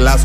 glass,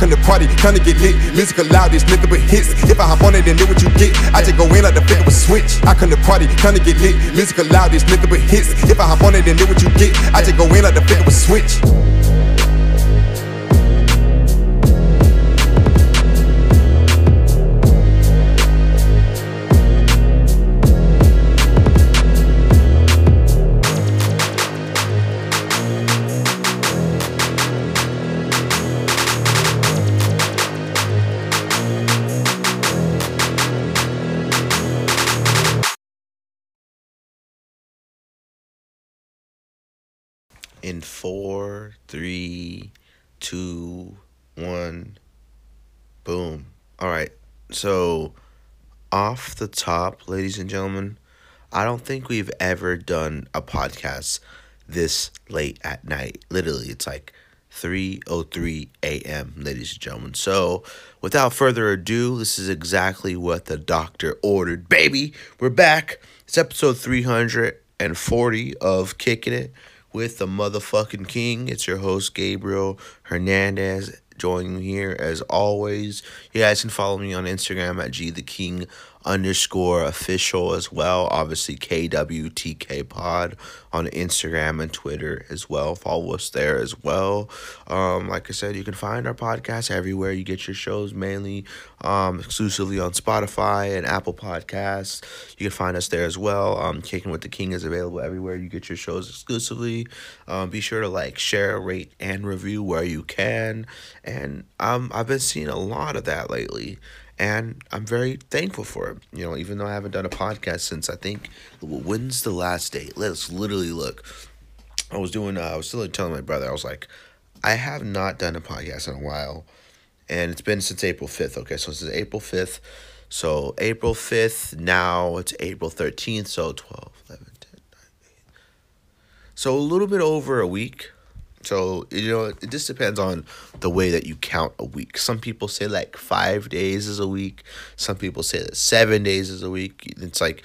Come to party, come to get lit. Musical loud, it's nothing but hits. If I hop on it, then do what you get. I just go in like the flick of a switch. I come to party, come to get lit. Musical loud, it's nothing but hits. If I hop on it, then do what you get. I just go in like the flick of a switch. In 4, 3, 2, 1, boom. All right, so off the top, ladies and gentlemen, I don't think we've ever done a podcast this late at night. Literally, it's like 3:03 a.m., ladies and gentlemen. So without further ado, this is exactly what the doctor ordered. Baby, we're back. It's episode 340 of Kickin' It with the motherfucking king. It's your host, Gabriel Hernandez, joining me here as always. You guys can follow me on Instagram at GTheKing_official as well. Obviously, KWTK pod on Instagram and Twitter as well. Follow us there as well. Like I said, you can find our podcast everywhere you get your shows, mainly exclusively on Spotify and Apple Podcasts. You can find us there as well. Kicking with the King is available everywhere you get your shows exclusively. Be sure to like, share, rate, and review where you can. And I've been seeing a lot of that lately, and I'm very thankful for it. You know, even though I haven't done a podcast since, I think, when's the last date? Let's literally look. I was still telling my brother, I was like, I have not done a podcast in a while. And it's been since April 5th. Okay, so this is April 5th. So April 5th, now it's April 13th. So 12, 11, 10, 9, 8. So a little bit over a week. So, you know, it just depends on the way that you count a week. Some people say, like, 5 days is a week. Some people say that 7 days is a week. It's like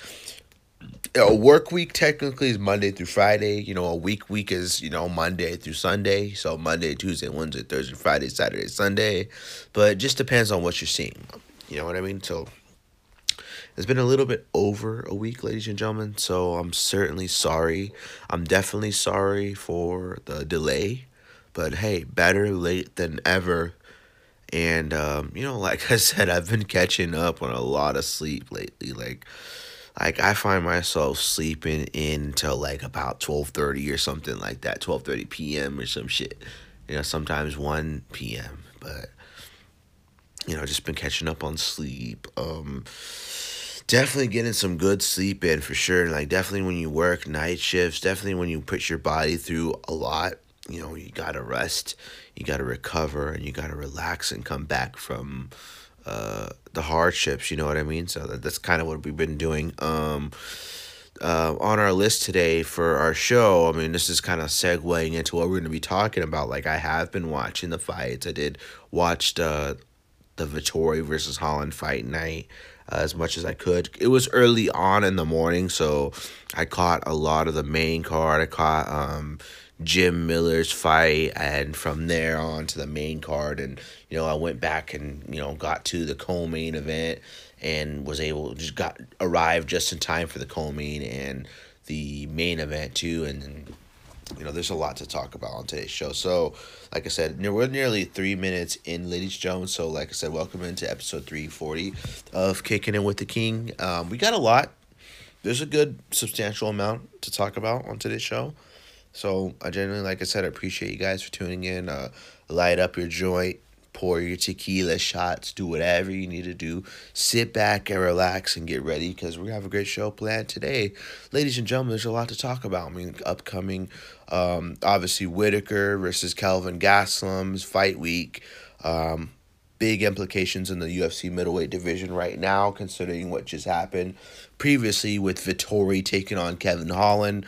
a work week technically is Monday through Friday. You know, a week is, you know, Monday through Sunday. So Monday, Tuesday, Wednesday, Thursday, Friday, Saturday, Sunday. But it just depends on what you're seeing. You know what I mean? So it's been a little bit over a week, ladies and gentlemen, so I'm certainly sorry. I'm definitely sorry for the delay, but hey, better late than ever. And, you know, like I said, I've been catching up on a lot of sleep lately. Like I find myself sleeping in till like about 12:30 or something like that, 12:30 p.m. or some shit, you know, sometimes 1 p.m., but, you know, just been catching up on sleep. Definitely getting some good sleep in for sure. Like, definitely when you work night shifts, definitely when you put your body through a lot, you know, you got to rest, you got to recover, and you got to relax and come back from the hardships, you know what I mean? So that's kind of what we've been doing. On our list today for our show, I mean, this is kind of segueing into what we're going to be talking about. Like, I have been watching the fights. I did watch the Vettori versus Holland fight night as much as I could. It was early on in the morning, so I caught a lot of the main card. I caught Jim Miller's fight, and from there on to the main card. And, you know, I went back and, you know, got to the co-main event and was able to arrive just in time for the co-main and the main event too. And then, you know, there's a lot to talk about on today's show. So, like I said, we're nearly 3 minutes in, ladies and gentlemen. So, like I said, welcome into episode 340 of Kicking It with the King. We got a lot. There's a good substantial amount to talk about on today's show. So, I genuinely, like I said, I appreciate you guys for tuning in. Light up your joint. pour your tequila shots, do whatever you need to do. Sit back and relax and get ready, because we have a great show planned today. Ladies and gentlemen, there's a lot to talk about. I mean, upcoming, obviously, Whittaker versus Kelvin Gastelum's fight week. Big implications in the UFC middleweight division right now, considering what just happened previously with Vettori taking on Kevin Holland.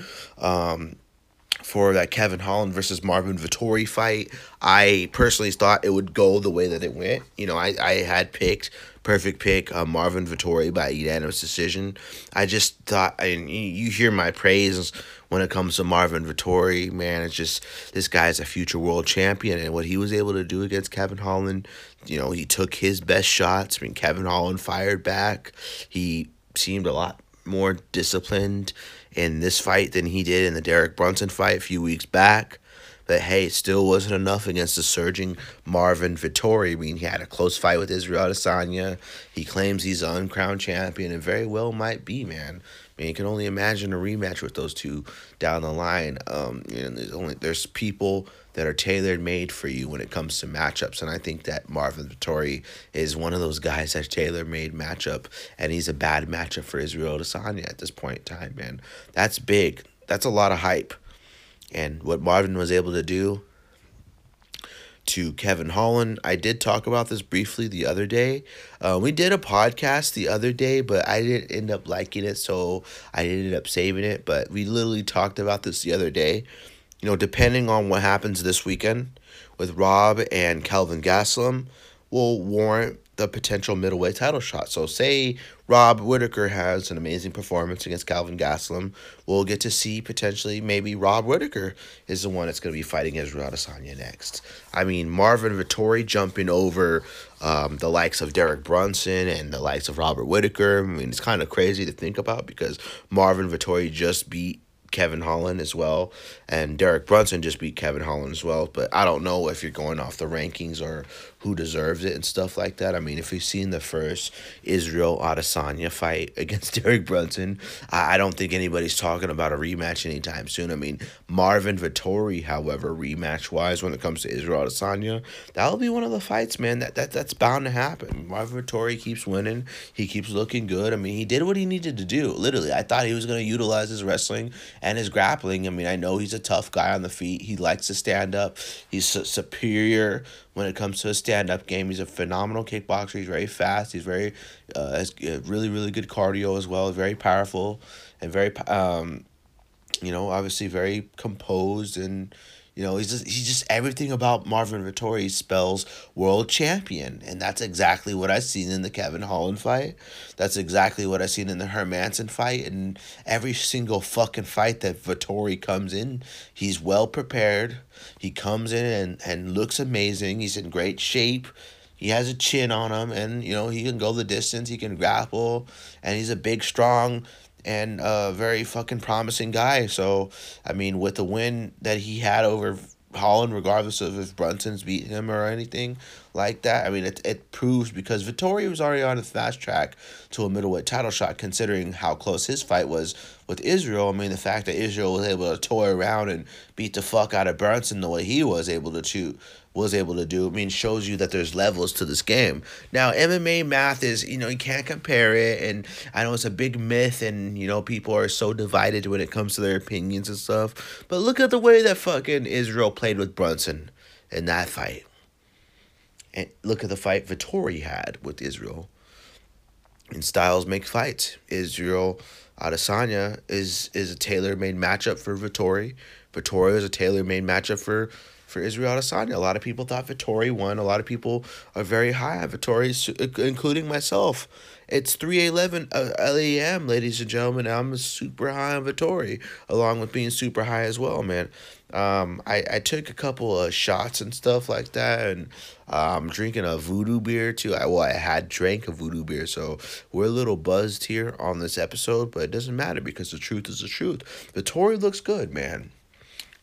For that Kevin Holland versus Marvin Vettori fight, I personally thought it would go the way that it went. You know, I had picked, perfect pick, Marvin Vettori by unanimous decision. I just thought, and you hear my praise when it comes to Marvin Vettori, man. It's just, this guy's a future world champion, and what he was able to do against Kevin Holland, you know, he took his best shots. I mean, Kevin Holland fired back. He seemed a lot more disciplined in this fight than he did in the Derek Brunson fight a few weeks back. But hey, it still wasn't enough against the surging Marvin Vettori. I mean, he had a close fight with Israel Adesanya. He claims he's an uncrowned champion, and very well might be, man. I mean, you can only imagine a rematch with those two down the line. And there's people that are tailor-made for you when it comes to matchups. And I think that Marvin Vettori is one of those guys that's tailor-made matchup. And he's a bad matchup for Israel Adesanya at this point in time, man. That's big. That's a lot of hype. And what Marvin was able to do to Kevin Holland, I did talk about this briefly the other day. We did a podcast the other day, but I didn't end up liking it, so I ended up saving it. But we literally talked about this the other day. You know, depending on what happens this weekend with Rob and Kelvin Gastelum, will warrant the potential middleweight title shot. So say Rob Whittaker has an amazing performance against Kelvin Gastelum, we'll get to see potentially maybe Rob Whittaker is the one that's going to be fighting Israel Adesanya next. I mean, Marvin Vettori jumping over the likes of Derek Brunson and the likes of Robert Whittaker. I mean, it's kind of crazy to think about, because Marvin Vettori just beat Kevin Holland as well, and Derek Brunson just beat Kevin Holland as well. But I don't know if you're going off the rankings or who deserves it and stuff like that. I mean, if you've seen the first Israel Adesanya fight against Derek Brunson, I don't think anybody's talking about a rematch anytime soon. I mean, Marvin Vettori, however, rematch-wise, when it comes to Israel Adesanya, that'll be one of the fights, man. That's bound to happen. Marvin Vettori keeps winning. He keeps looking good. I mean, he did what he needed to do, literally. I thought he was going to utilize his wrestling and his grappling. I mean, I know he's a tough guy on the feet. He likes to stand up. He's superior when it comes to his stand-up game. He's a phenomenal kickboxer. He's very fast. He's very, has really, really good cardio as well. Very powerful and very, you know, obviously very composed. And, you know, he's just everything about Marvin Vettori spells world champion. And that's exactly what I've seen in the Kevin Holland fight. That's exactly what I've seen in the Hermanson fight. And every single fucking fight that Vettori comes in, he's well-prepared. He comes in and looks amazing. He's in great shape. He has a chin on him, and, you know, he can go the distance. He can grapple, and he's a big, strong, and very fucking promising guy. So, I mean, with the win that he had over Holland, regardless of if Brunson's beating him or anything like that, I mean, it proves, because Vettori was already on the fast track to a middleweight title shot, considering how close his fight was with Israel. I mean, the fact that Israel was able to toy around and beat the fuck out of Brunson the way he was able to do, I mean, shows you that there's levels to this game. Now, MMA math is, you know, you can't compare it, and I know it's a big myth, and, you know, people are so divided when it comes to their opinions and stuff, but look at the way that fucking Israel played with Brunson in that fight. And look at the fight Vettori had with Israel. And styles make fights. Israel Adesanya is a tailor-made matchup for Vettori. Vettori is a tailor-made matchup for Israel Adesanya. A lot of people thought Vettori won. A lot of people are very high on Vettori, including myself. It's 3:11 a.m., ladies and gentlemen. I'm super high on Vettori, along with being super high as well, man. I took a couple of shots and stuff like that, and I'm drinking a voodoo beer too. I had drank a voodoo beer, so we're a little buzzed here on this episode, but it doesn't matter, because the truth is the truth. Vettori looks good, man.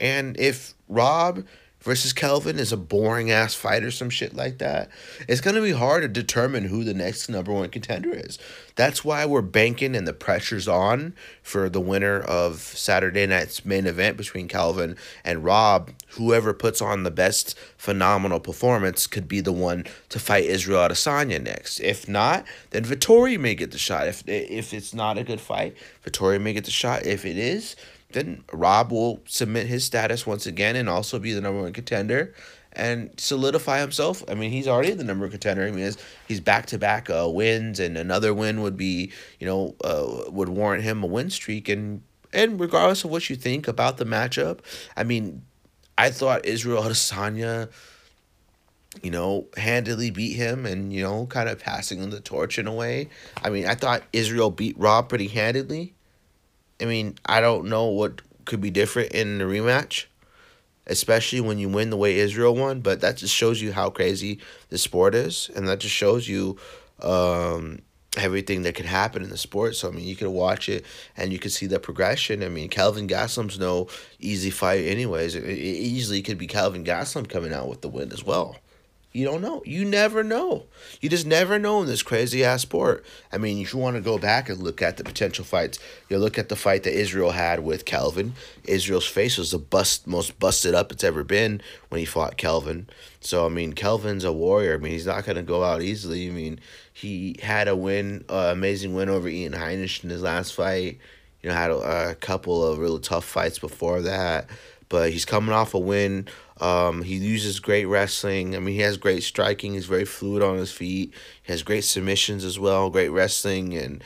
And if Rob versus Kelvin is a boring-ass fight or some shit like that, it's going to be hard to determine who the next number one contender is. That's why we're banking and the pressure's on for the winner of Saturday night's main event between Kelvin and Rob. Whoever puts on the best phenomenal performance could be the one to fight Israel Adesanya next. If not, then Vettori may get the shot. If it's not a good fight, Vettori may get the shot. If it is, then Rob will submit his status once again and also be the number one contender and solidify himself. I mean, he's already the number one contender. I mean, he's back-to-back wins, and another win would be, would warrant him a win streak. And regardless of what you think about the matchup, I mean, I thought Israel Adesanya, handily beat him and, kind of passing on the torch in a way. I mean, I thought Israel beat Rob pretty handedly. I mean, I don't know what could be different in the rematch, especially when you win the way Israel won. But that just shows you how crazy the sport is, and that just shows you everything that could happen in the sport. So, I mean, you could watch it, and you could see the progression. I mean, Kelvin Gastelum's no easy fight anyways. It easily could be Kelvin Gastelum coming out with the win as well. You don't know. You never know. You just never know in this crazy-ass sport. I mean, if you want to go back and look at the potential fights, you look at the fight that Israel had with Kelvin. Israel's face was the most busted up it's ever been when he fought Kelvin. So, I mean, Kelvin's a warrior. I mean, he's not going to go out easily. I mean, he had a win, amazing win over Ian Heinisch in his last fight. Had a couple of really tough fights before that. But he's coming off a win. He uses great wrestling. I mean, he has great striking. He's very fluid on his feet. He has great submissions as well, great wrestling, and,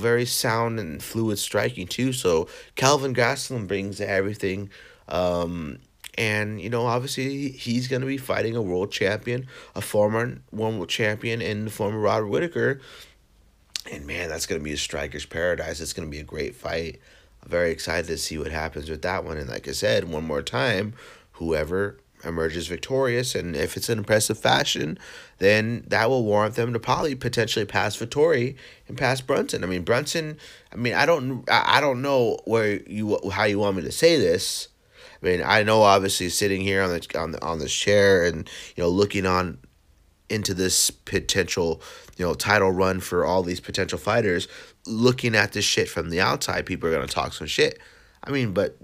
very sound and fluid striking too. So Kelvin Gastelum brings everything. And, obviously he's going to be fighting a world champion, a former world champion, and the former Robert Whittaker. And, man, that's going to be a striker's paradise. It's going to be a great fight. I'm very excited to see what happens with that one. And like I said, one more time, whoever emerges victorious, and if it's an impressive fashion, then that will warrant them to probably potentially pass Vettori and pass Brunson. I mean, Brunson, I don't know how you want me to say this. I mean, I know obviously sitting here on this chair and looking on into this potential title run for all these potential fighters, looking at this shit from the outside, people are gonna talk some shit. I mean, but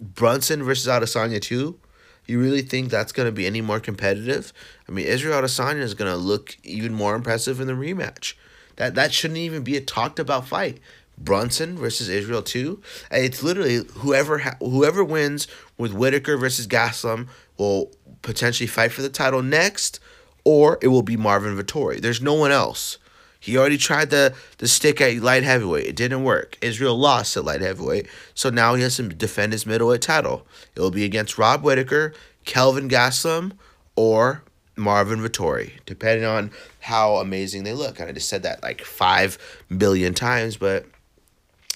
Brunson versus Adesanya too. You really think that's going to be any more competitive? I mean, Israel Adesanya is going to look even more impressive in the rematch. That shouldn't even be a talked-about fight. Brunson versus Israel 2. It's literally whoever wins with Whittaker versus Gastelum will potentially fight for the title next, or it will be Marvin Vettori. There's no one else. He already tried the stick at light heavyweight. It didn't work. Israel lost at light heavyweight. So now he has to defend his middleweight title. It will be against Rob Whittaker, Kelvin Gastelum, or Marvin Vettori, depending on how amazing they look. And I just said that like 5 billion times, but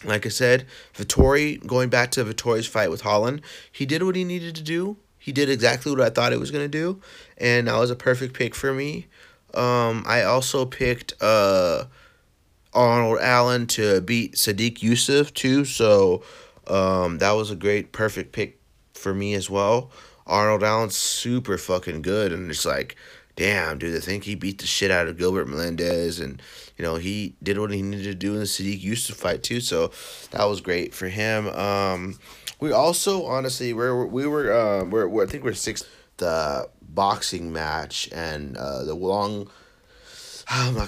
like I said, Vettori, going back to Vittori's fight with Holland, he did what he needed to do. He did exactly what I thought it was going to do, and that was a perfect pick for me. I also picked Arnold Allen to beat Sodiq Yusuff too, so that was a perfect pick for me as well. Arnold Allen's super fucking good, and it's like, damn, dude, I think he beat the shit out of Gilbert Melendez, and, he did what he needed to do in the Sodiq Yusuff fight too, so that was great for him. We also, honestly, I think we're sixth. The boxing match and I'm not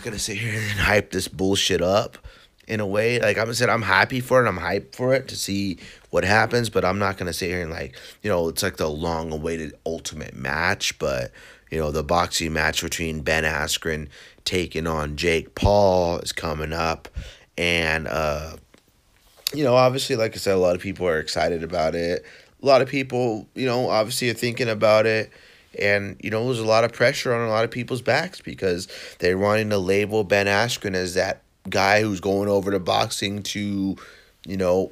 going to sit here and hype this bullshit up in a way. Like I said, I'm happy for it. I'm hyped for it to see what happens, but I'm not going to sit here and it's like the long-awaited ultimate match, but, the boxing match between Ben Askren taking on Jake Paul is coming up, and, obviously, like I said, a lot of people are excited about it. A lot of people, obviously are thinking about it, and, there's a lot of pressure on a lot of people's backs because they're wanting to label Ben Askren as that guy who's going over to boxing to,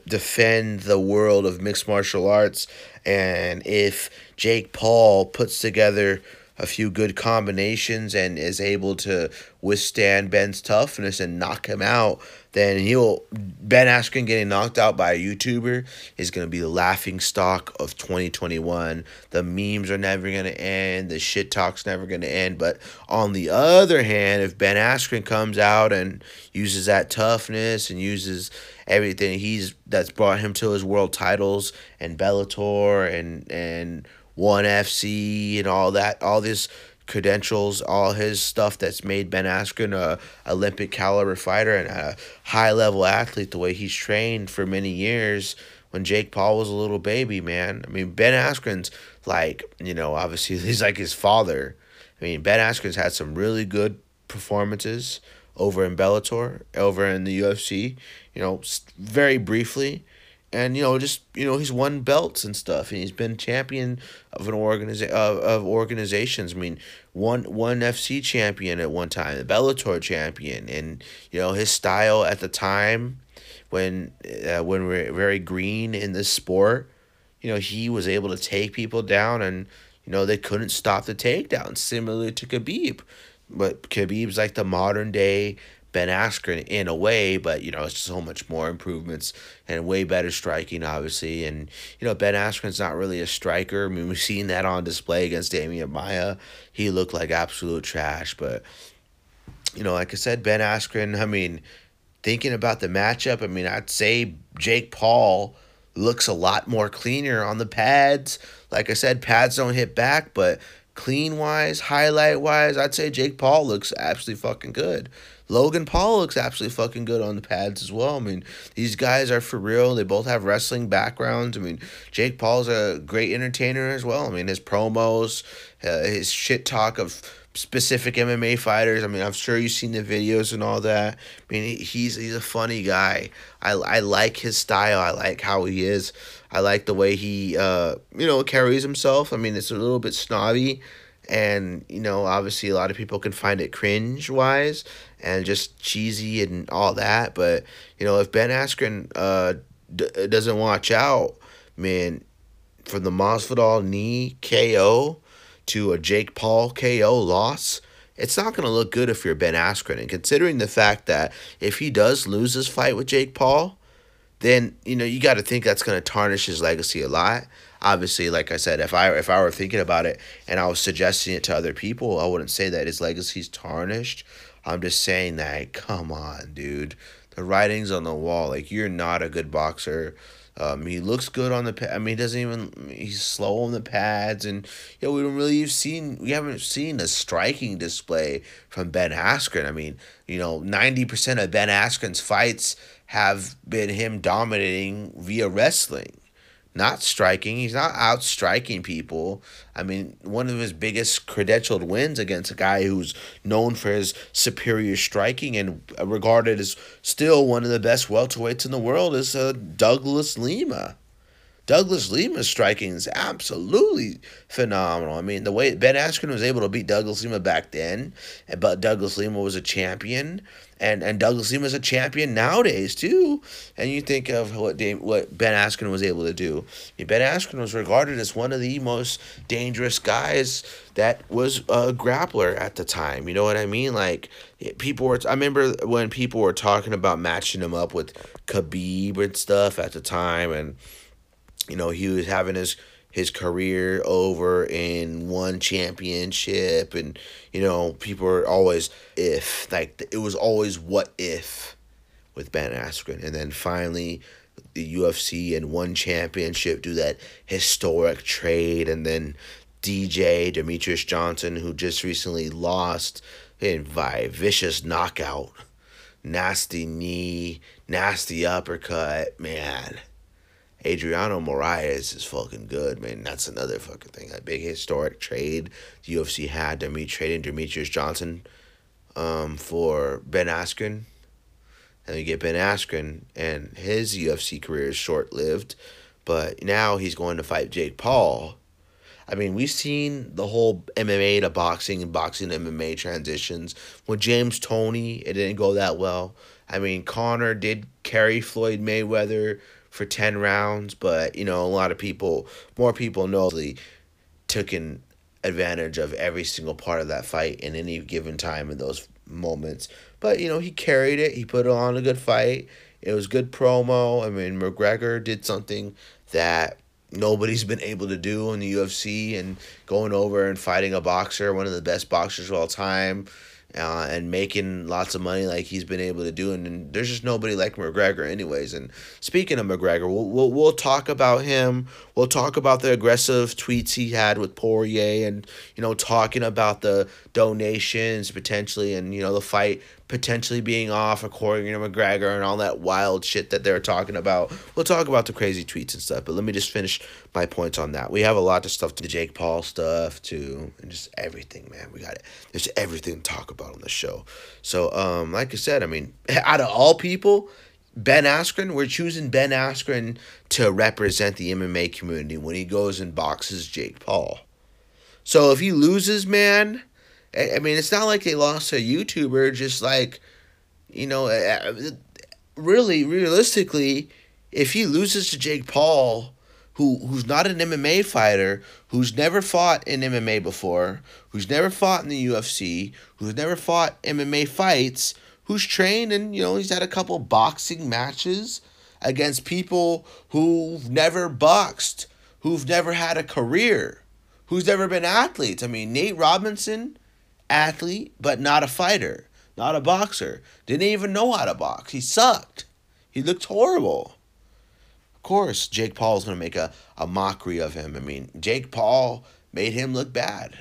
defend the world of mixed martial arts. And if Jake Paul puts together a few good combinations and is able to withstand Ben's toughness and knock him out, then he'll Ben Askren getting knocked out by a YouTuber is going to be the laughing stock of 2021. The memes are never going to end. The shit talk's never going to end. But on the other hand, if Ben Askren comes out and uses that toughness and uses everything that's brought him to his world titles and Bellator and One FC and all that, all this credentials, all his stuff that's made Ben Askren a Olympic caliber fighter and a high level athlete the way he's trained for many years when Jake Paul was a little baby, man. I mean, Ben Askren's like, you know, obviously he's like his father. I mean, Ben Askren's had some really good performances over in Bellator, over in the UFC, you know, very briefly. And, you know, just, you know, he's won belts and stuff, and he's been champion of an organizations. I mean, one FC champion at one time, the Bellator champion. And, you know, his style at the time when we were very green in this sport, you know, he was able to take people down and, you know, they couldn't stop the takedown, similar to Khabib. But Khabib's like the modern day Ben Askren in a way, but, you know, it's so much more improvements and way better striking, obviously. And, you know, Ben Askren's not really a striker. I mean, we've seen that on display against Damian Maia. He looked like absolute trash. But, you know, like I said, Ben Askren, I mean, thinking about the matchup, I mean, I'd say Jake Paul looks a lot more cleaner on the pads. Like I said, pads don't hit back, but clean-wise, highlight-wise, I'd say Jake Paul looks absolutely fucking good. Logan Paul looks absolutely fucking good on the pads as well. I mean, these guys are for real. They both have wrestling backgrounds. I mean, Jake Paul's a great entertainer as well. I mean, his promos, his shit talk of specific MMA fighters. I mean, I'm sure you've seen the videos and all that. I mean, he's a funny guy. I like his style. I like how he is. I like the way he, you know, carries himself. I mean, it's a little bit snobby. And, you know, obviously a lot of people can find it cringe-wise and just cheesy and all that. But, you know, if Ben Askren doesn't watch out, man, from the Masvidal knee KO to a Jake Paul KO loss, it's not going to look good if you're Ben Askren. And considering the fact that if he does lose his fight with Jake Paul, then, you know, you got to think that's going to tarnish his legacy a lot. Obviously, like I said, if I were thinking about it and I was suggesting it to other people, I wouldn't say that his legacy's tarnished. I'm just saying that, come on, dude. The writing's on the wall. Like, you're not a good boxer. He looks good on the pad. I mean, he's slow on the pads. And, you know, we haven't seen a striking display from Ben Askren. I mean, you know, 90% of Ben Askren's fights have been him dominating via wrestling. Not striking. He's not out striking people. I mean, one of his biggest credentialed wins against a guy who's known for his superior striking and regarded as still one of the best welterweights in the world is Douglas Lima. Douglas Lima's striking is absolutely phenomenal. I mean, the way Ben Askren was able to beat Douglas Lima back then, but Douglas Lima was a champion, and Douglas Lima is a champion nowadays too. And you think of what Ben Askren was able to do. Ben Askren was regarded as one of the most dangerous guys that was a grappler at the time. You know what I mean? Like, I remember when people were talking about matching him up with Khabib and stuff at the time, and, you know, he was having his career over in one championship, and, you know, people are always it was always what if with Ben Askren. And then finally the UFC and one championship do that historic trade, and then Demetrious Johnson, who just recently lost by vicious knockout, nasty knee, nasty uppercut, man. Adriano Moraes is fucking good, man. That's another fucking thing. That big historic trade the UFC had, trading Demetrious Johnson for Ben Askren. And you get Ben Askren, and his UFC career is short-lived. But now he's going to fight Jake Paul. I mean, we've seen the whole MMA to boxing and boxing to MMA transitions. With James Toney, it didn't go that well. I mean, Conor did carry Floyd Mayweather for 10 rounds, but, you know, a lot of people, more people know, took an advantage of every single part of that fight in any given time in those moments. But, you know, he carried it. He put on a good fight. It was good promo. I mean, McGregor did something that nobody's been able to do in the UFC, and going over and fighting a boxer, one of the best boxers of all time, and making lots of money like he's been able to do. And there's just nobody like McGregor anyways. And speaking of McGregor, we'll talk about him. We'll talk about the aggressive tweets he had with Poirier and, you know, talking about the donations potentially and, you know, the fight potentially being off according to McGregor and all that wild shit that they're talking about. We'll talk about the crazy tweets and stuff, but let me just finish my points on that. We have a lot of stuff, to the Jake Paul stuff too, and just everything, man. We got it. There's everything to talk about on the show. So, like I said, I mean, out of all people, Ben Askren, we're choosing Ben Askren to represent the MMA community when he goes and boxes Jake Paul. So if he loses, man, I mean, it's not like they lost a YouTuber, just like, you know, really, realistically, if he loses to Jake Paul, who's not an MMA fighter, who's never fought in MMA before, who's never fought in the UFC, who's never fought MMA fights, who's trained and, you know, he's had a couple boxing matches against people who've never boxed, who've never had a career, who's never been athletes. I mean, Nate Robinson, athlete, but not a fighter, not a boxer. Didn't even know how to box. He sucked. He looked horrible. Of course, Jake Paul's going to make a mockery of him. I mean, Jake Paul made him look bad.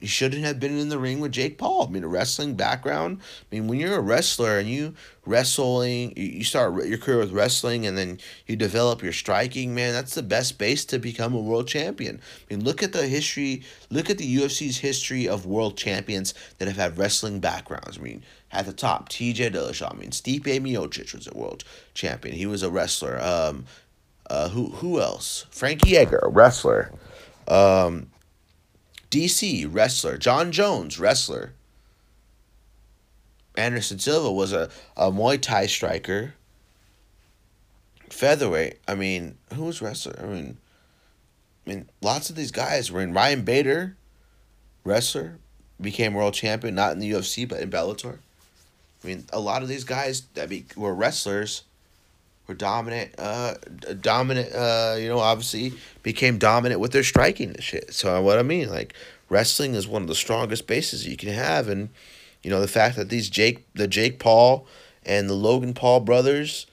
He shouldn't have been in the ring with Jake Paul. I mean, a wrestling background. I mean, when you're a wrestler and you start your career with wrestling and then you develop your striking, man, that's the best base to become a world champion. I mean, look at the history. Look at the UFC's history of world champions that have had wrestling backgrounds. I mean, at the top, TJ Dillashaw. I mean, Stipe Miocic was a world champion. He was a wrestler. Who else? Frankie Edgar, a wrestler. DC, wrestler. John Jones, wrestler. Anderson Silva was a Muay Thai striker. Featherweight. I mean, who was wrestler? I mean, lots of these guys were in. Ryan Bader, wrestler, became world champion, not in the UFC, but in Bellator. I mean, a lot of these guys that were wrestlers were dominant, you know, obviously became dominant with their striking and shit. So what I mean, like, wrestling is one of the strongest bases you can have. And, you know, the fact that the Jake Paul and the Logan Paul brothers,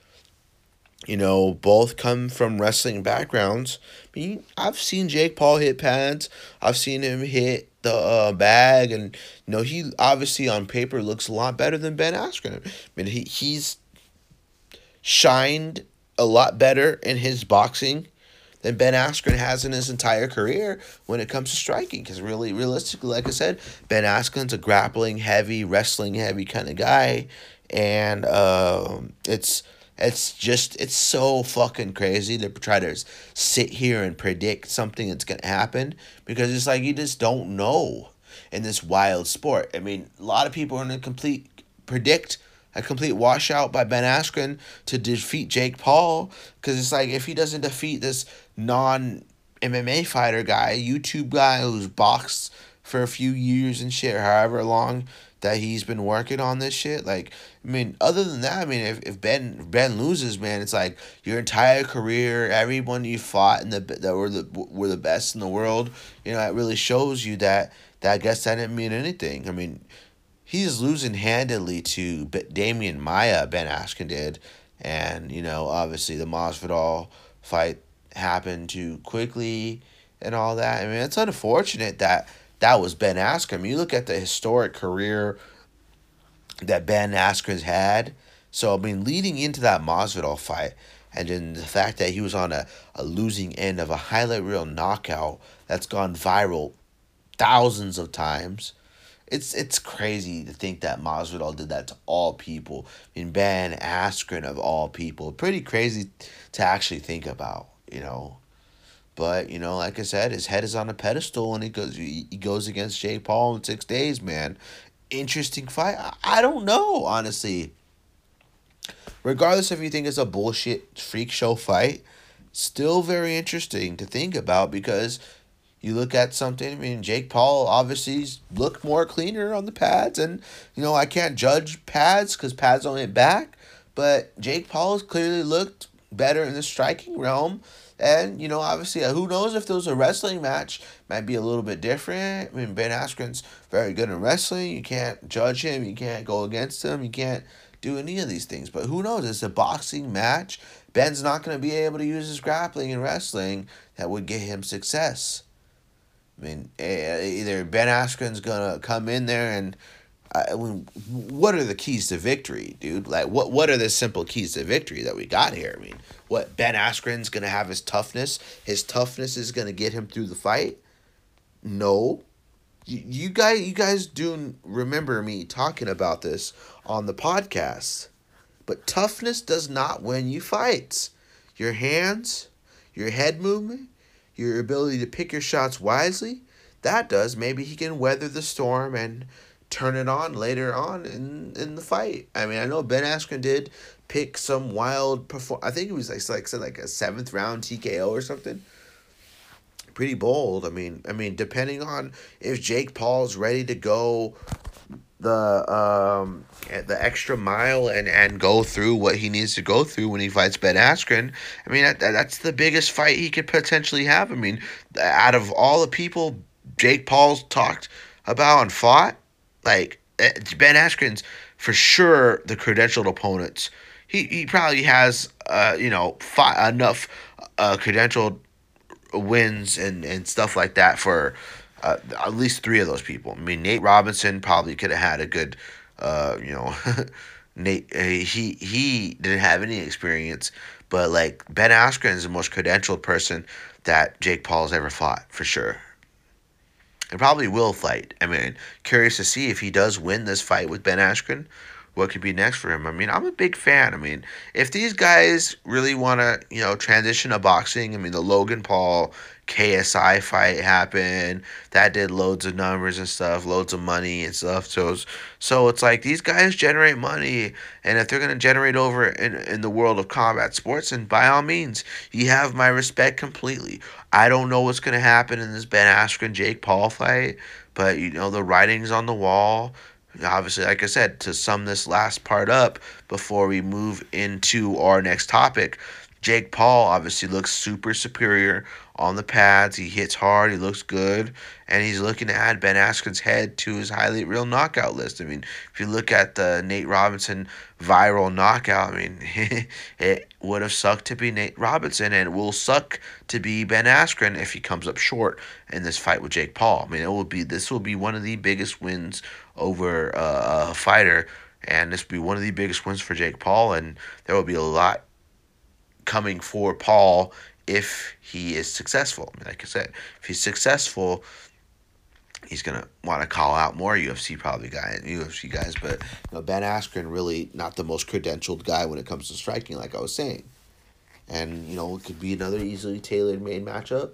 you know, both come from wrestling backgrounds. I mean, I've seen Jake Paul hit pads. I've seen him hit the bag. And, you know, he obviously on paper looks a lot better than Ben Askren. I mean, he's shined a lot better in his boxing than Ben Askren has in his entire career when it comes to striking. Because really, realistically, like I said, Ben Askren's a grappling-heavy, wrestling-heavy kind of guy. And it's so fucking crazy to try to sit here and predict something that's going to happen. Because it's like you just don't know in this wild sport. I mean, a lot of people are going to predict a complete washout by Ben Askren to defeat Jake Paul, because it's like if he doesn't defeat this non-MMA fighter guy, YouTube guy who's boxed for a few years and shit, however long that he's been working on this shit. Like, I mean, other than that, I mean, if Ben loses, man, it's like your entire career, everyone you fought in that were the best in the world, you know, it really shows you that I guess that didn't mean anything. I mean, he's losing handedly to Damian Maia, Ben Askren did. And, you know, obviously the Masvidal fight happened too quickly and all that. I mean, it's unfortunate that was Ben Askren. I mean, you look at the historic career that Ben Askren's had. So, I mean, leading into that Masvidal fight, and then the fact that he was on a losing end of a highlight reel knockout that's gone viral thousands of times. It's crazy to think that Masvidal did that to all people. I mean, Ben Askren of all people. Pretty crazy to actually think about, you know. But, you know, like I said, his head is on a pedestal and he goes against Jake Paul in 6 days, man. Interesting fight. I don't know, honestly. Regardless if you think it's a bullshit freak show fight, still very interesting to think about because You look at something, I mean, Jake Paul obviously looked more cleaner on the pads. And, you know, I can't judge pads because pads don't hit back. But Jake Paul has clearly looked better in the striking realm. And, you know, obviously, who knows if there was a wrestling match. Might be a little bit different. I mean, Ben Askren's very good in wrestling. You can't judge him. You can't go against him. You can't do any of these things. But who knows? It's a boxing match. Ben's not going to be able to use his grappling and wrestling that would get him success. I mean, either Ben Askren's going to come in there and... I mean, what are the keys to victory, dude? Like, what are the simple keys to victory that we got here? I mean, what, Ben Askren's going to have his toughness? His toughness is going to get him through the fight? No. You guys do remember me talking about this on the podcast. But toughness does not win you fights. Your hands, your head movement, your ability to pick your shots wisely, that does. Maybe he can weather the storm and turn it on later on in the fight. I mean, I know Ben Askren did pick some wild I think it was like a 7th round TKO or something. Pretty bold. I mean, depending on if Jake Paul's ready to go the extra mile and go through what he needs to go through when he fights Ben Askren. I mean, that's the biggest fight he could potentially have. I mean, out of all the people Jake Paul's talked about and fought, like, Ben Askren's for sure the credentialed opponents. He probably has, fought enough credentialed wins and stuff like that for at least three of those people. I mean, Nate Robinson probably could have had a good, Nate, he didn't have any experience. But, like, Ben Askren's the most credentialed person that Jake Paul's ever fought, for sure. And probably will fight. I mean, curious to see if he does win this fight with Ben Askren, what could be next for him. I mean, I'm a big fan. I mean, if these guys really want to, transition to boxing, I mean, the Logan Paul KSI fight happened. That did loads of numbers and stuff, loads of money and stuff. So it's like these guys generate money. And if they're going to generate over in the world of combat sports, and by all means, you have my respect completely. I don't know what's going to happen in this Ben Askren-Jake Paul fight. But, the writing's on the wall. Obviously, like I said, to sum this last part up before we move into our next topic, Jake Paul obviously looks super superior on the pads. He hits hard. He looks good. And he's looking to add Ben Askren's head to his highly real knockout list. I mean, if you look at the Nate Robinson viral knockout, I mean, it would have sucked to be Nate Robinson, and it will suck to be Ben Askren if he comes up short in this fight with Jake Paul. I mean, this will be one of the biggest wins over a fighter, and this will be one of the biggest wins for Jake Paul, and there will be a lot coming for Paul if he is successful. I mean, like I said, if he's successful, he's going to want to call out more UFC guys. But Ben Askren really not the most credentialed guy when it comes to striking, like I was saying. And, it could be another easily tailor-made matchup.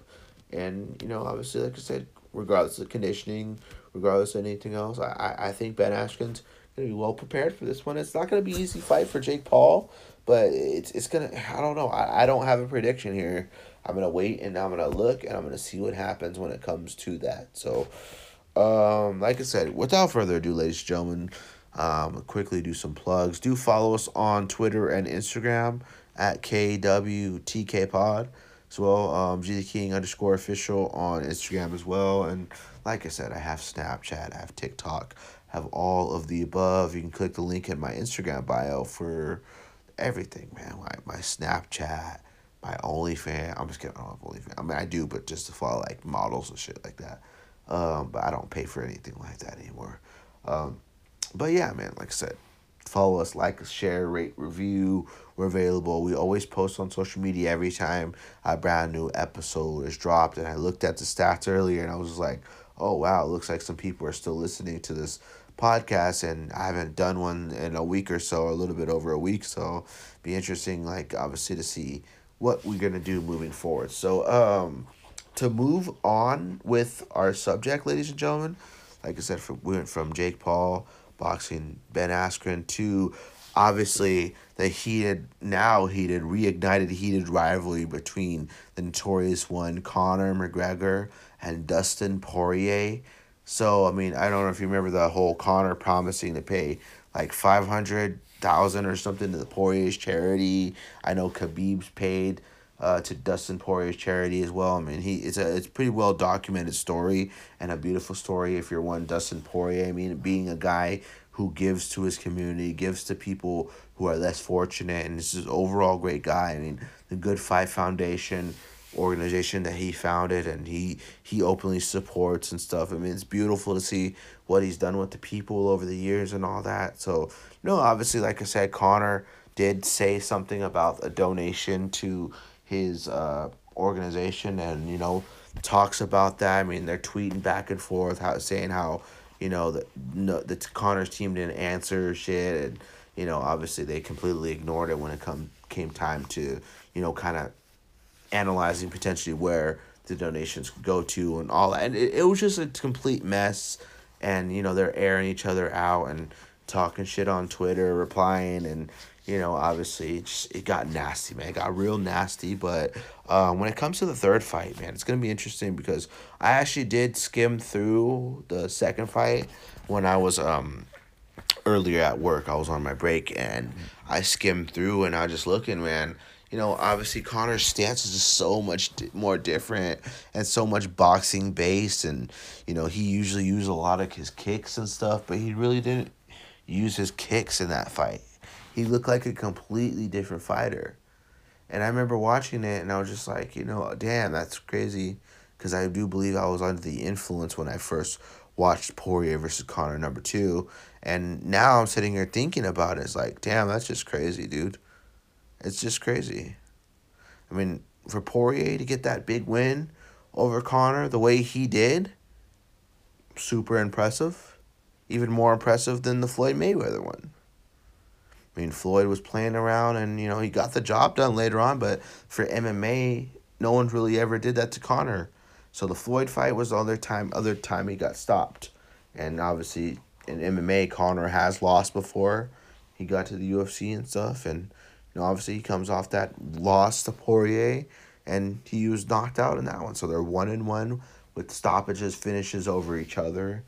And, obviously, like I said, regardless of conditioning, regardless of anything else, I think Ben Askren's going to be well prepared for this one. It's not going to be an easy fight for Jake Paul. But it's going to, I don't know. I don't have a prediction here. I'm going to wait and I'm going to look and I'm going to see what happens when it comes to that. So, like I said, without further ado, ladies and gentlemen, quickly do some plugs. Do follow us on Twitter and Instagram at KWTK Pod as well. GTKing_official on Instagram as well. And like I said, I have Snapchat, I have TikTok, I have all of the above. You can click the link in my Instagram bio for everything, man. Like my Snapchat, my OnlyFans. I'm just kidding. I don't have OnlyFans. I mean, I do, but just to follow like models and shit like that. But I don't pay for anything like that anymore. But yeah, man. Like I said, follow us, like, share, rate, review. We're available. We always post on social media every time a brand new episode is dropped. And I looked at the stats earlier, and I was just like, oh wow, it looks like some people are still listening to this podcast, and I haven't done one in a week or so, a little bit over a week, so be interesting, like, obviously, to see what we're going to do moving forward. So, to move on with our subject, ladies and gentlemen, like I said, we went from Jake Paul boxing Ben Askren to, obviously, the reignited heated rivalry between the notorious one Conor McGregor and Dustin Poirier. So, I mean, I don't know if you remember the whole Conor promising to pay like $500,000 or something to the Poirier's charity. I know Khabib's paid to Dustin Poirier's charity as well. I mean, it's a pretty well documented story and a beautiful story if you're one Dustin Poirier. I mean, being a guy who gives to his community, gives to people who are less fortunate, and this is an overall great guy. I mean, the Good Fight Foundation organization that he founded and he openly supports and stuff. I mean, it's beautiful to see what he's done with the people over the years and all that. So, no, obviously, like I said, Conor did say something about a donation to his organization and, you know, talks about that. I mean, they're tweeting back and forth, saying how, you know, Conor's team didn't answer shit. And, you know, obviously they completely ignored it when it came time to, you know, kind of analyzing potentially where the donations could go to and all that. And it was just a complete mess. And, you know, they're airing each other out and talking shit on Twitter, replying. And, you know, obviously it got nasty, man. It got real nasty. But when it comes to the third fight, man, it's going to be interesting because I actually did skim through the second fight when I was earlier at work. I was on my break and I skimmed through and I was just looking, man. You know, obviously, Conor's stance is just so much more different and so much boxing-based. And, you know, he usually used a lot of his kicks and stuff, but he really didn't use his kicks in that fight. He looked like a completely different fighter. And I remember watching it, and I was just like, you know, damn, that's crazy. Because I do believe I was under the influence when I first watched Poirier versus Conor number 2. And now I'm sitting here thinking about it. It's like, damn, that's just crazy, dude. It's just crazy. I mean, for Poirier to get that big win over Conor the way he did, super impressive. Even more impressive than the Floyd Mayweather one. I mean, Floyd was playing around and, you know, he got the job done later on. But for MMA, no one really ever did that to Conor. So the Floyd fight was the other time he got stopped. And obviously, in MMA, Conor has lost before he got to the UFC and stuff. And, you know, obviously, he comes off that loss to Poirier, and he was knocked out in that one. So they're 1-1 with stoppages, finishes over each other.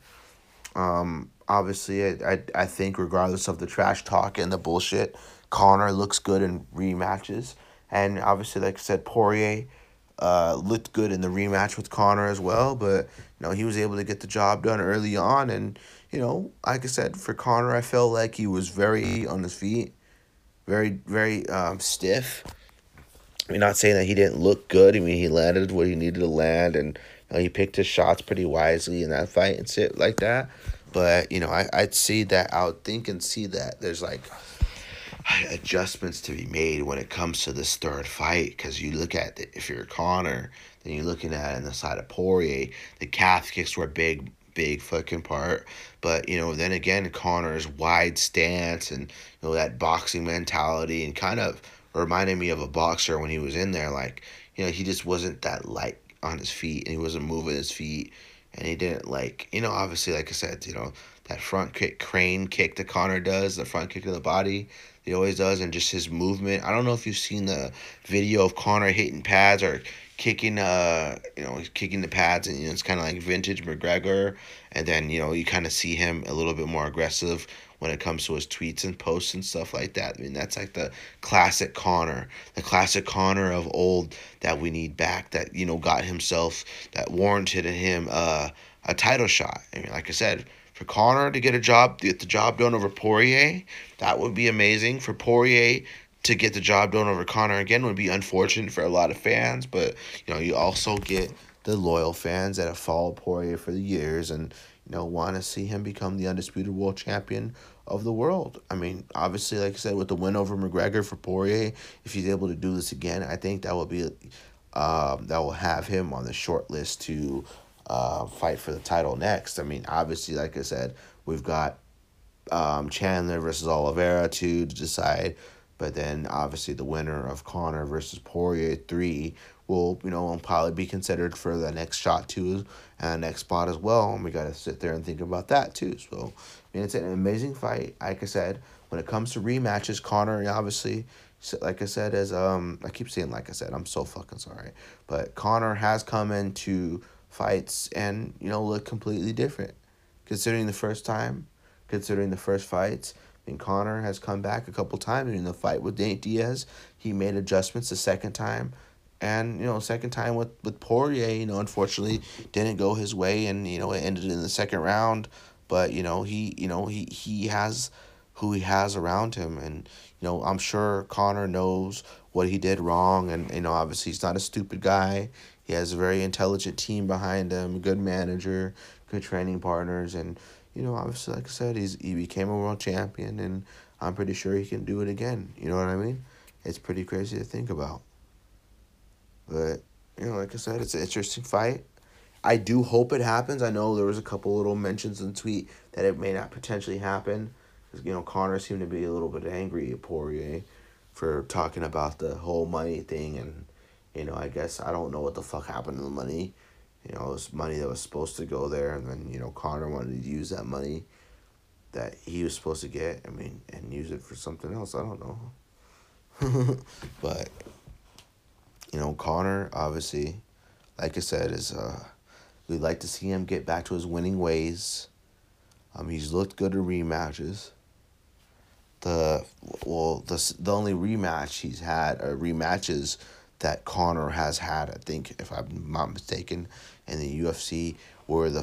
Obviously, I think regardless of the trash talk and the bullshit, Conor looks good in rematches. And obviously, like I said, Poirier looked good in the rematch with Conor as well. But, you know, he was able to get the job done early on. And, you know, like I said, for Conor, I felt like he was very on his feet. Very, very stiff. I mean, not saying that he didn't look good. I mean, he landed what he needed to land, and you know, he picked his shots pretty wisely in that fight and shit like that. But, you know, I'd see that. I would think and see that there's, like, adjustments to be made when it comes to this third fight. Because you look at it, if you're Conor, then you're looking at it on the side of Poirier. The calf kicks were big fucking part, but, you know, then again, Conor's wide stance and, you know, that boxing mentality, and kind of reminded me of a boxer when he was in there. Like, you know, he just wasn't that light on his feet, and he wasn't moving his feet, and he didn't, like, you know, obviously, like I said, you know, that front kick, crane kick that Conor does, the front kick of the body he always does, and just his movement. I don't know if you've seen the video of Conor hitting pads or kicking, kicking the pads, and, you know, it's kind of like vintage McGregor. And then, you know, you kind of see him a little bit more aggressive when it comes to his tweets and posts and stuff like that. I mean, that's like the classic Conor of old that we need back, that, you know, got himself, that warranted him a title shot. I mean, like I said, for Conor to get the job done over Poirier, that would be amazing. For Poirier to get the job done over Conor again would be unfortunate for a lot of fans, but, you know, you also get the loyal fans that have followed Poirier for the years and, you know, want to see him become the undisputed world champion of the world. I mean, obviously, like I said, with the win over McGregor for Poirier, if he's able to do this again, I think that will be, that will have him on the short list to fight for the title next. I mean, obviously, like I said, we've got Chandler versus Oliveira 2 to decide. But then, obviously, the winner of Conor versus Poirier 3 will, you know, probably be considered for the next shot, too, and the next spot as well. And we got to sit there and think about that, too. So, I mean, it's an amazing fight. Like I said, when it comes to rematches, Conor, obviously, like I said, I keep saying like I said. I'm so fucking sorry. But Conor has come into fights and, you know, look completely different. Considering the first fights, I mean, Conor has come back a couple times. In the fight with Nate Diaz, he made adjustments the second time. And, you know, second time with Poirier, you know, unfortunately didn't go his way, and, you know, it ended in the second round. But, he has who he has around him. And, you know, I'm sure Conor knows what he did wrong. And, you know, obviously he's not a stupid guy. He has a very intelligent team behind him, good manager, good training partners. And, you know, obviously, like I said, he became a world champion, and I'm pretty sure he can do it again. You know what I mean? It's pretty crazy to think about. But, you know, like I said, it's an interesting fight. I do hope it happens. I know there was a couple little mentions in the tweet that it may not potentially happen. Because, you know, Conor seemed to be a little bit angry at Poirier for talking about the whole money thing. And, you know, I guess I don't know what the fuck happened to the money. You know, it was money that was supposed to go there. And then, you know, Conor wanted to use that money that he was supposed to get, I mean, and use it for something else. I don't know. But, you know, Conor, obviously, like I said, is we'd like to see him get back to his winning ways. He's looked good in rematches. The only rematch he's had, or rematches that Conor has had, I think, if I'm not mistaken, in the UFC, were the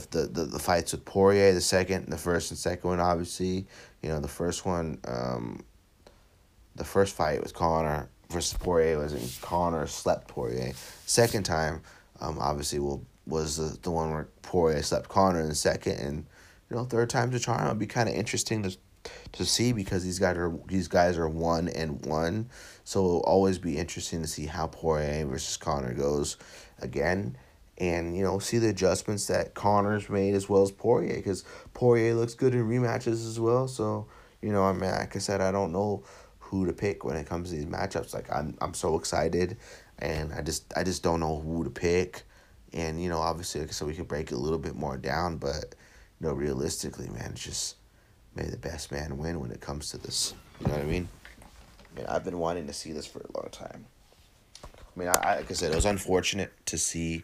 fights with Poirier, the first and second one, obviously. You know, the first one, the first fight with Conor versus Poirier was in Conor slept Poirier. Second time, obviously, was the one where Poirier slept Conor in the second, and, you know, third time's a charm. It'd be kind of interesting to see, because these guys are 1-1, so it'll always be interesting to see how Poirier versus Conor goes again, and, you know, see the adjustments that Conor's made as well as Poirier, because Poirier looks good in rematches as well. So, you know, I mean, like I said, I don't know who to pick when it comes to these matchups. Like, I'm so excited, and I just don't know who to pick. And, you know, obviously, like I said, we could break it a little bit more down, but, you know, realistically, man, it's just, may the best man win when it comes to this. You know what I mean? I mean, I've been wanting to see this for a long time. I mean, like I said, it was unfortunate to see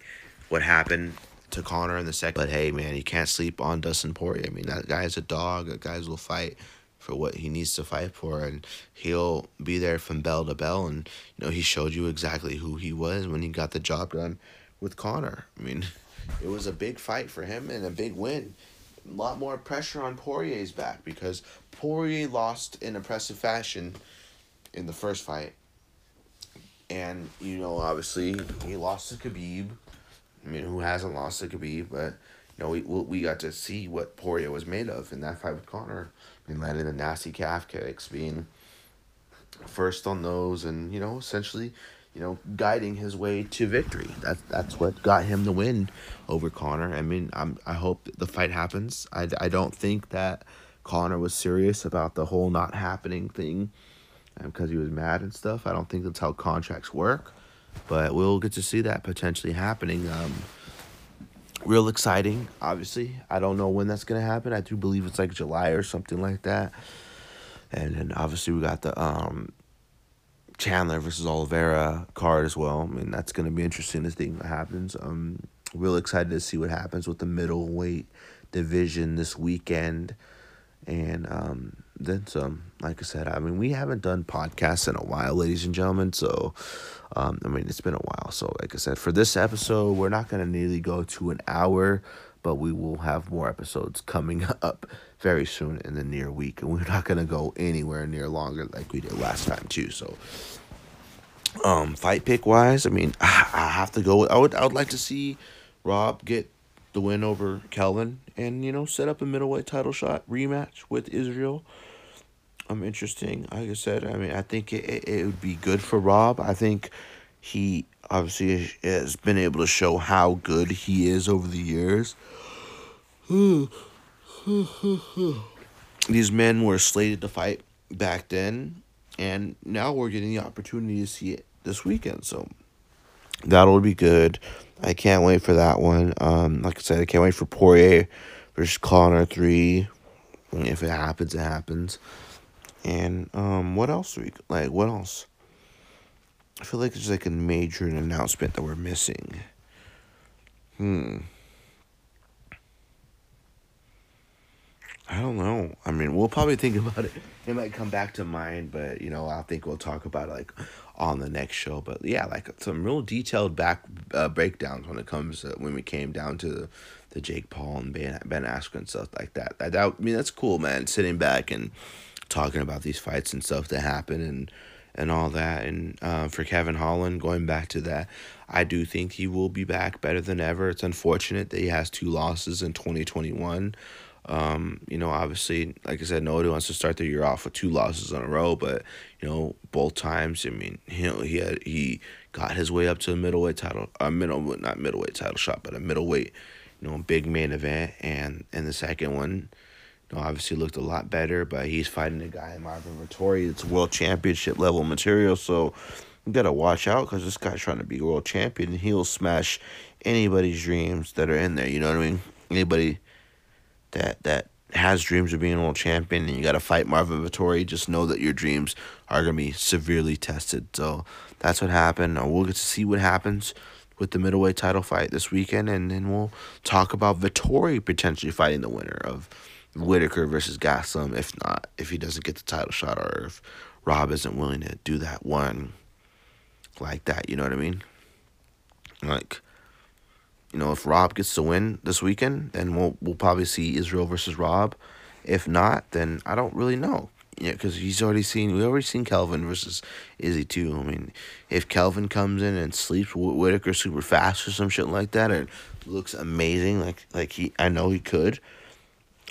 what happened to Conor in the second. But, hey, man, you can't sleep on Dustin Poirier. I mean, that guy's a dog. That guy will fight for what he needs to fight for. And he'll be there from bell to bell. And, you know, he showed you exactly who he was when he got the job done with Conor. I mean, it was a big fight for him and a big win. A lot more pressure on Poirier's back, because Poirier lost in impressive fashion in the first fight. And, you know, obviously, he lost to Khabib. I mean, who hasn't lost to Khabib? But, you know, we got to see what Poirier was made of in that fight with Conor. I mean, landed the nasty calf kicks, being first on those, and, you know, essentially, you know, guiding his way to victory. That's what got him the win over Conor. I mean, I hope the fight happens. I don't think that Conor was serious about the whole not happening thing, because he was mad and stuff. I don't think that's how contracts work, but we'll get to see that potentially happening. Real exciting, obviously. I don't know when that's going to happen. I do believe it's like July or something like that. And then obviously we got the Chandler versus Oliveira card as well. I mean, that's going to be interesting to see what happens. Real excited to see what happens with the middleweight division this weekend. And then some, like I said, I mean, we haven't done podcasts in a while, ladies and gentlemen. So, I mean, it's been a while. So, like I said, for this episode, we're not going to nearly go to an hour, but we will have more episodes coming up very soon in the near week. And we're not going to go anywhere near longer like we did last time, too. So, fight pick-wise, I mean, I have to go. I would like to see Rob get the win over Kelvin and, you know, set up a middleweight title shot rematch with Israel. Interesting. Like I said, I mean, I think it would be good for Rob. I think he obviously has been able to show how good he is over the years. These men were slated to fight back then, and now we're getting the opportunity to see it this weekend, so that'll be good. I can't wait for that one. Like I said, I can't wait for Poirier versus Conor 3. If it happens, it happens. And what else? What else? I feel like it's like a major announcement that we're missing. I don't know. I mean, we'll probably think about it. It might come back to mind, but, you know, I think we'll talk about it, like, on the next show. But, yeah, like, some real detailed breakdowns when it comes to when we came down to the Jake Paul and Ben Askren and stuff like that. I mean, that's cool, man, sitting back and talking about these fights and stuff that happened and all that. And for Kevin Holland, going back to that, I do think he will be back better than ever. It's unfortunate that he has 2 losses in 2021. You know, obviously, like I said, nobody wants to start the year off with 2 losses in a row, but, you know, both times, I mean, you know, he got his way up to a middleweight title, not middleweight title shot, but a middleweight, you know, big main event, and the second one, you know, obviously looked a lot better, but he's fighting a guy, Marvin Vettori, that's world championship level material, so you gotta watch out, because this guy's trying to be world champion, and he'll smash anybody's dreams that are in there, you know what I mean? Anybody that has dreams of being a world champion, and you got to fight Marvin Vettori, just know that your dreams are going to be severely tested. So that's what happened. We'll get to see what happens with the middleweight title fight this weekend, and then we'll talk about Vettori potentially fighting the winner of Whittaker versus Gastelum, if he doesn't get the title shot, or if Rob isn't willing to do that one like that, you know what I mean? Like, you know, if Rob gets to win this weekend, then we'll probably see Israel versus Rob. If not, then I don't really know. Yeah, because we've already seen Kelvin versus Izzy too. I mean, if Kelvin comes in and sleeps Whittaker super fast or some shit like that, and looks amazing, like I know he could,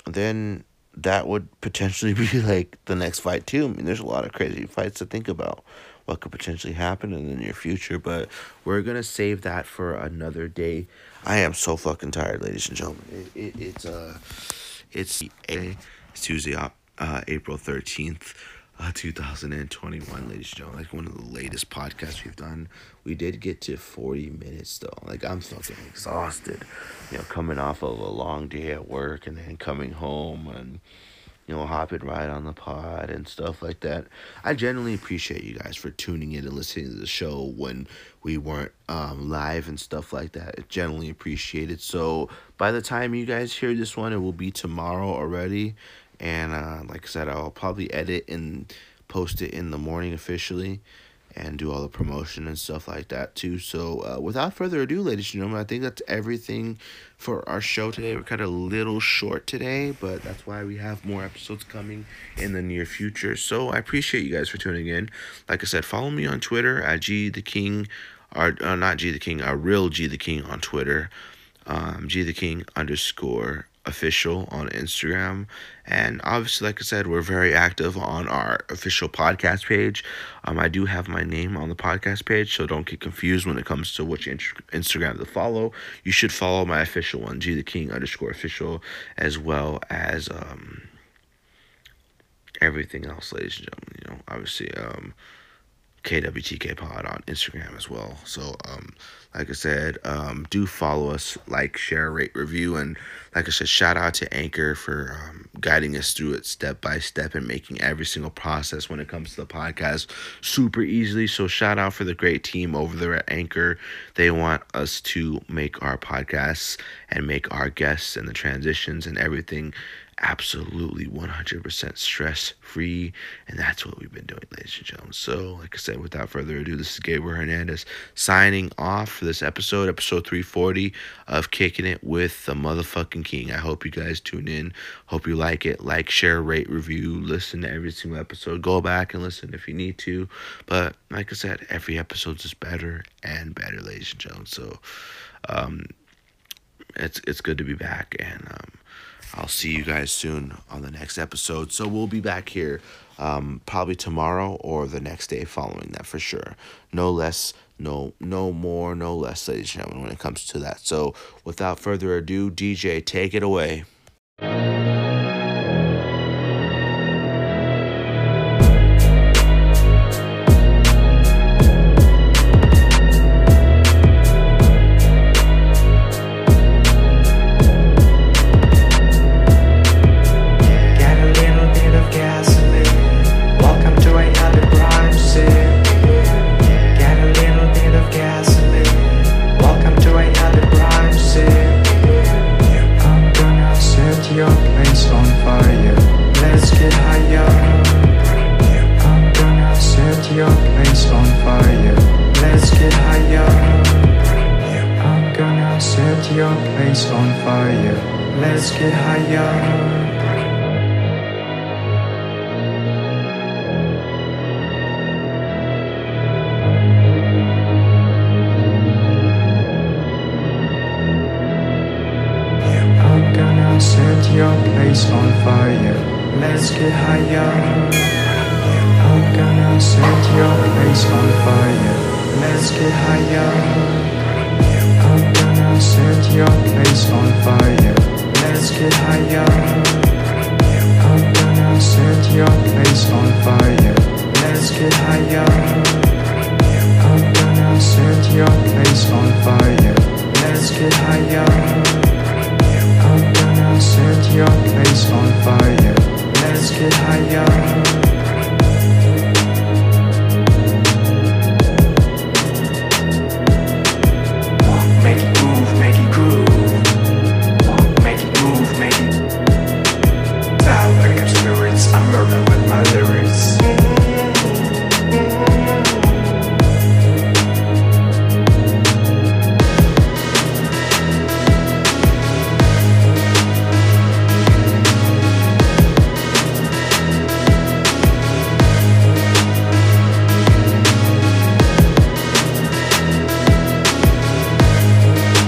then that would potentially be like the next fight too. I mean, there's a lot of crazy fights to think about. What could potentially happen in the near future, but we're going to save that for another day. I am so fucking tired, ladies and gentlemen. It's Tuesday, April 13th, 2021, ladies and gentlemen. Like, one of the latest podcasts we've done. We did get to 40 minutes, though. Like, I'm fucking exhausted, you know, coming off of a long day at work and then coming home and, you know, hopping right on the pod and stuff like that. I genuinely appreciate you guys for tuning in and listening to the show when we weren't live and stuff like that. It's genuinely appreciated. So by the time you guys hear this one, it will be tomorrow already. And like I said, I'll probably edit and post it in the morning officially and do all the promotion and stuff like that too. So without further ado, ladies and gentlemen, I think that's everything for our show today. We're kind of a little short today, but that's why we have more episodes coming in the near future. So I appreciate you guys for tuning in. Like I said, follow me on Twitter at G the King on Twitter, G the King _official on Instagram, and obviously, like I said, we're very active on our official podcast page. I do have my name on the podcast page, so don't get confused when it comes to which Instagram to follow. You should follow my official one, G the King _official, as well as everything else, ladies and gentlemen. You know, obviously, KWTK pod on Instagram as well. So like I said, do follow us, like, share, rate, review, and like I said, shout out to Anchor for guiding us through it step by step and making every single process when it comes to the podcast super easily. So shout out for the great team over there at Anchor. They want us to make our podcasts and make our guests and the transitions and everything absolutely 100% stress free, and that's what we've been doing, ladies and gentlemen. So like I said, without further ado, this is Gabriel Hernandez signing off for this episode 340 of Kicking It with the Motherfucking King. I hope you guys tune in, hope you like it, like, share, rate, review, listen to every single episode, go back and listen if you need to, but like I said, every episode is better and better, ladies and gentlemen. So it's good to be back, and I'll see you guys soon on the next episode. So we'll be back here probably tomorrow or the next day following that for sure. No less, no more, no less, ladies and gentlemen, when it comes to that. So without further ado, DJ, take it away. Your place. is on fire. Let's get higher. I'm gonna set your place on fire. Let's get higher. I'm gonna set your place on fire. Let's get higher. I'm gonna set your place on fire. Let's get higher. I'm gonna set your place on fire. Let's get higher. I'm gonna set your place on fire.